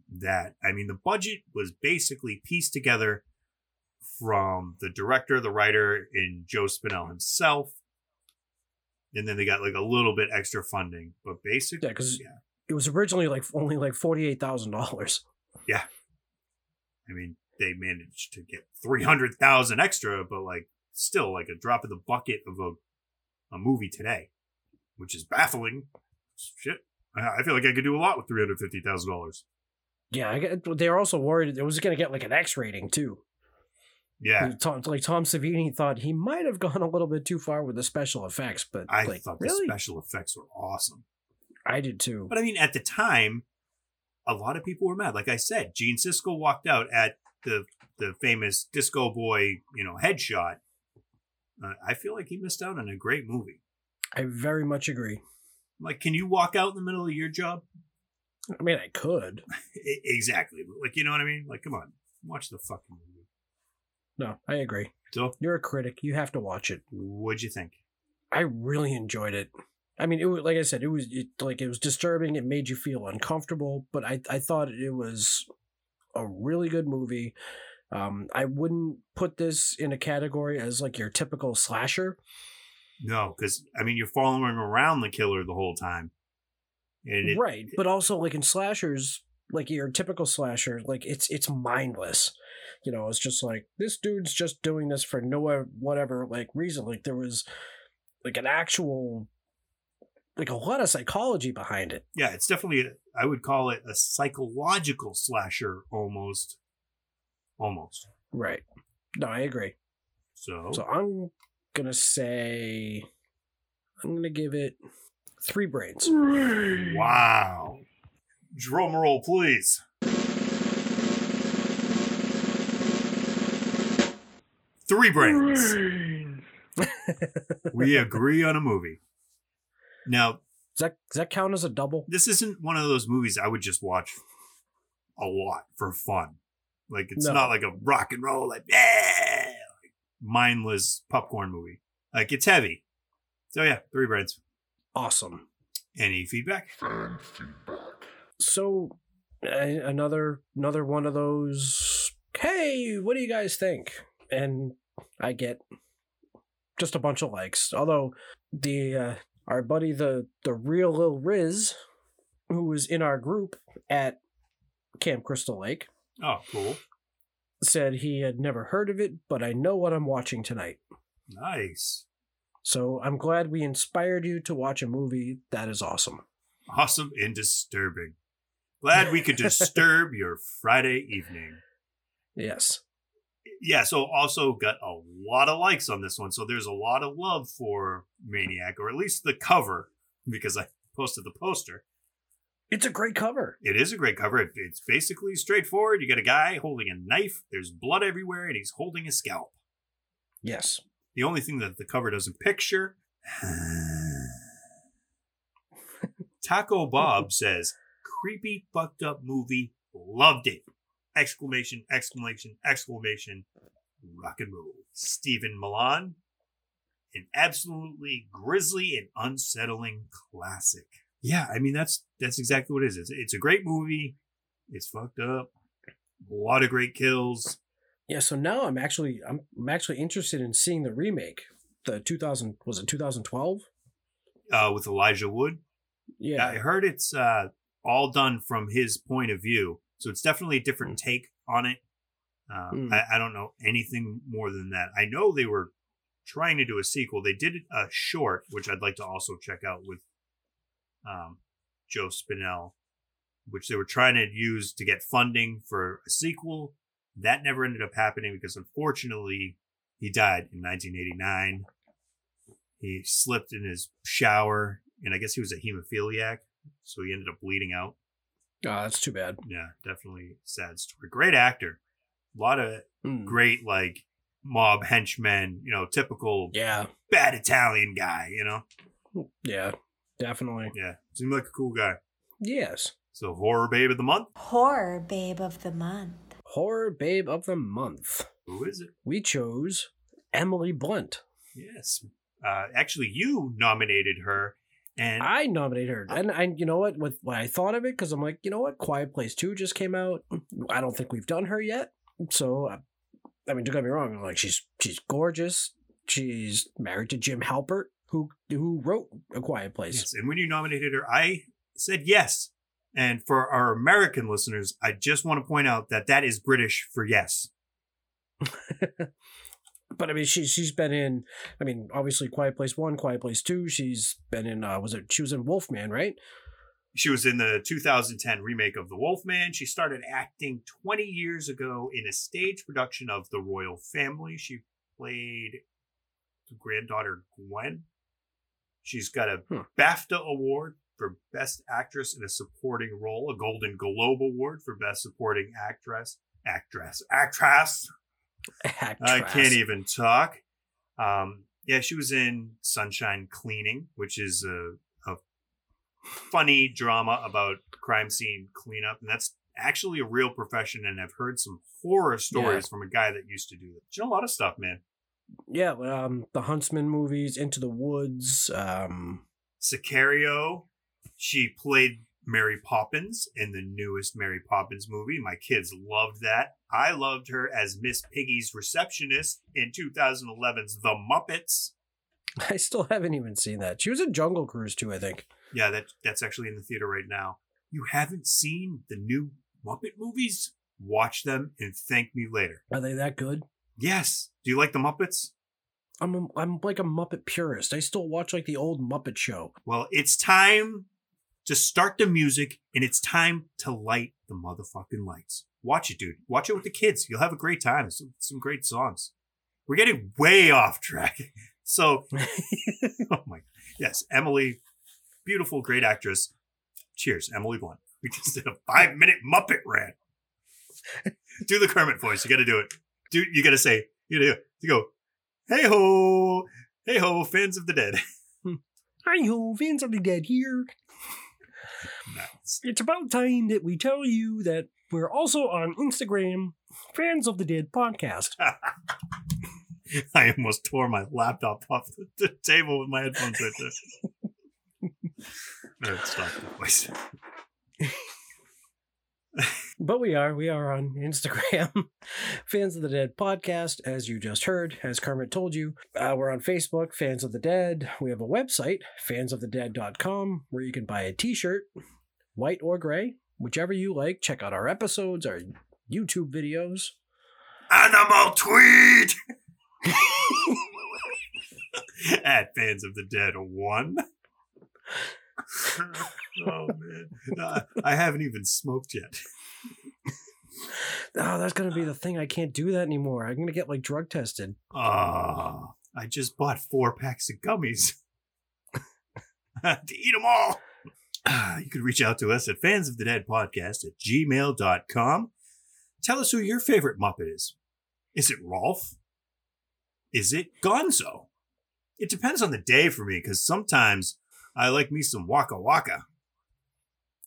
that. I mean, the budget was basically pieced together from the director, the writer, and Joe Spinell himself. And then they got like a little bit extra funding, but basically, it was originally like only like $48,000. Yeah. I mean, they managed to get $300,000 extra, but like still like a drop in the bucket of a movie today, which is baffling. Shit. I feel like I could do a lot with $350,000. Yeah. They're also worried it was going to get like an X rating too. Yeah, Tom Savini thought he might have gone a little bit too far with the special effects, but I thought the special effects were awesome. I did too. But I mean, at the time, a lot of people were mad. Like I said, Gene Siskel walked out at the famous Disco Boy, headshot. I feel like he missed out on a great movie. I very much agree. Like, can you walk out in the middle of your job? I mean, I could. Exactly. But like, you know what I mean? Like, come on, watch the fucking movie. No, I agree. So, you're a critic. You have to watch it. What'd you think? I really enjoyed it. I mean, it was, like I said, it was disturbing. It made you feel uncomfortable, but I thought it was a really good movie. I wouldn't put this in a category as like your typical slasher. No, because I mean, you're following around the killer the whole time. And but also like in slashers, like your typical slasher, like it's mindless. It's just like, this dude's just doing this for no whatever, like, reason. Like, there was, like, an actual, like, a lot of psychology behind it. Yeah, it's definitely, I would call it a psychological slasher, almost. Almost. Right. No, I agree. So I'm going to say, I'm going to give it 3 brains. Wow. Drum roll, please. 3 brains. We agree on a movie. Now, does that count as a double? This isn't one of those movies I would just watch a lot for fun. Like, it's not like a rock and roll, like mindless popcorn movie. Like, it's heavy. So, yeah, 3 brains. Awesome. Any feedback? So, another one of those, hey, what do you guys think? And I get just a bunch of likes. Although our buddy, the real Lil Riz, who was in our group at Camp Crystal Lake. Oh, cool. Said he had never heard of it, but I know what I'm watching tonight. Nice. So I'm glad we inspired you to watch a movie that is awesome. Awesome and disturbing. Glad we could disturb your Friday evening. Yes. Yeah, so also got a lot of likes on this one. So there's a lot of love for Maniac, or at least the cover, because I posted the poster. It's a great cover. It is a great cover. It's basically straightforward. You got a guy holding a knife. There's blood everywhere, and he's holding a scalp. Yes. The only thing that the cover doesn't picture. Taco Bob says, creepy, fucked up movie. Loved it. Exclamation, exclamation, exclamation. Rock and roll. Stephen Milan. An absolutely grisly and unsettling classic. Yeah, I mean, that's exactly what it is. It's a great movie. It's fucked up. A lot of great kills. Yeah, so now I'm actually interested in seeing the remake. The 2012? With Elijah Wood? Yeah. I heard it's all done from his point of view. So it's definitely a different take on it. I don't know anything more than that. I know they were trying to do a sequel. They did a short, which I'd like to also check out with Joe Spinell, which they were trying to use to get funding for a sequel. That never ended up happening because, unfortunately, he died in 1989. He slipped in his shower, and I guess he was a hemophiliac, so he ended up bleeding out. Oh, that's too bad. Yeah, definitely sad story. Great actor. A lot of great, like, mob henchmen, you know, typical bad Italian guy, you know? Yeah, definitely. Yeah, seemed like a cool guy. Yes. So, Horror Babe of the Month? Horror Babe of the Month. Horror Babe of the Month. Who is it? We chose Emily Blunt. Yes. Actually, you nominated her. And I nominated her. And you know what? With what I thought of it, because I'm like, you know what? Quiet Place 2 just came out. I don't think we've done her yet. So, I mean, don't get me wrong. I'm like, she's gorgeous. She's married to Jim Halpert, who wrote A Quiet Place. Yes. And when you nominated her, I said yes. And for our American listeners, I just want to point out that that is British for yes. But I mean, she's been in, I mean, obviously Quiet Place 1, Quiet Place 2. She's been in, she was in Wolfman, right? She was in the 2010 remake of The Wolfman. She started acting 20 years ago in a stage production of The Royal Family. She played the granddaughter Gwen. She's got a BAFTA award for Best Actress in a Supporting Role, a Golden Globe Award for Best Supporting Actress. I can't even talk. She was in Sunshine Cleaning, which is a funny drama about crime scene cleanup. And that's actually a real profession. And I've heard some horror stories from a guy that used to do it. You know, a lot of stuff, man. Yeah. The Huntsman movies, Into the Woods, Sicario. She played Mary Poppins in the newest Mary Poppins movie. My kids loved that. I loved her as Miss Piggy's receptionist in 2011's The Muppets. I still haven't even seen that. She was in Jungle Cruise too, I think. Yeah, that's actually in the theater right now. You haven't seen the new Muppet movies? Watch them and thank me later. Are they that good? Yes. Do you like The Muppets? I'm like a Muppet purist. I still watch like the old Muppet Show. Well, it's time to start the music, and it's time to light the motherfucking lights. Watch it, dude. Watch it with the kids. You'll have a great time. Some great songs. We're getting way off track. So, oh my, yes, Emily, beautiful, great actress. Cheers, Emily Blunt. We just did a 5-minute Muppet rant. Do the Kermit voice. You got to do it. Dude, you got to say, you go, hey ho, fans of the dead. Hi ho, fans of the dead here. Nice. It's about time that we tell you that we're also on Instagram, Fans of the Dead Podcast. I almost tore my laptop off the table with my headphones right there. No, stop the voice. But we are on Instagram, Fans of the Dead Podcast, as you just heard, as Kermit told you. We're on Facebook, Fans of the Dead. We have a website, fansofthedead.com, where you can buy a t-shirt, white or gray, whichever you like. Check out our episodes, our YouTube videos. Animal tweet! At Fans of the Dead 1. Oh man, I haven't even smoked yet. Oh, that's gonna be the thing. I can't do that anymore. I'm gonna get like drug tested. Oh, I just bought 4 packs of gummies to eat them all. You can reach out to us at fansofthedeadpodcast@gmail.com. Tell us who your favorite Muppet is. Is it Rolf? Is it Gonzo? It depends on the day for me, because sometimes I like me some Waka Waka.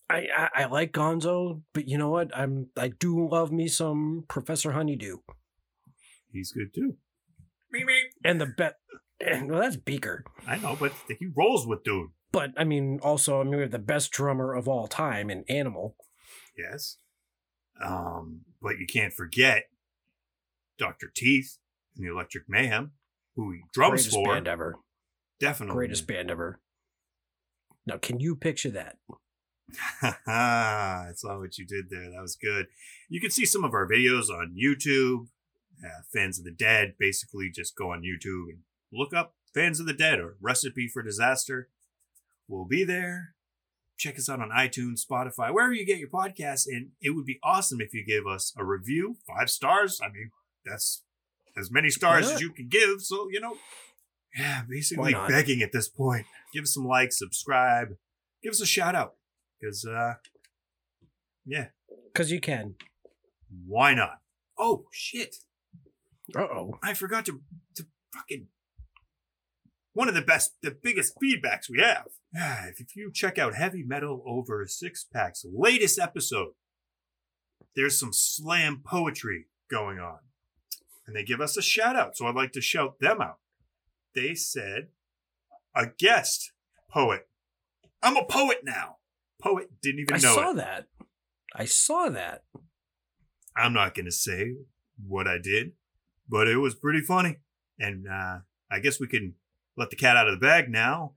I like Gonzo, but you know what? I do love me some Professor Honeydew. He's good too. Meep, meep. And the bet. Well, that's Beaker. I know, but he rolls with dude. But I mean, also, we have the best drummer of all time in Animal. Yes. But you can't forget Dr. Teeth and the Electric Mayhem, who he drums for. Greatest band ever. Definitely. Greatest band ever. Now, can you picture that? I saw what you did there. That was good. You can see some of our videos on YouTube. Fans of the Dead, basically just go on YouTube and Look up Fans of the Dead or Recipe for Disaster. We'll be there. Check us out on iTunes, Spotify, wherever you get your podcasts. And it would be awesome if you give us a review. 5 stars. I mean, that's as many stars as you can give. So, you know, yeah, basically begging at this point. Give us some likes, subscribe. Give us a shout out. Because, yeah. Because you can. Why not? Oh, shit. Uh-oh. I forgot to fucking... One of the biggest feedbacks we have. If you check out Heavy Metal Over 6-Pack's latest episode, there's some slam poetry going on. And they give us a shout out. So I'd like to shout them out. They said, a guest poet. I'm a poet now. Poet didn't even know it. I saw that. I'm not going to say what I did, but it was pretty funny. And I guess we can... let the cat out of the bag now.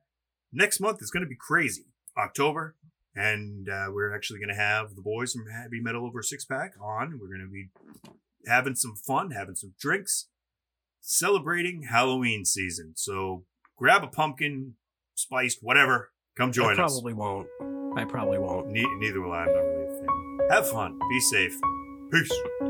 Next month is going to be crazy. October. And we're actually going to have the boys from Heavy Metal Over 6-Pack on. We're going to be having some fun, having some drinks, celebrating Halloween season. So grab a pumpkin, spiced, whatever. Come join us. I probably won't. Neither will I. I'm not really a fan. Have fun. Be safe. Peace.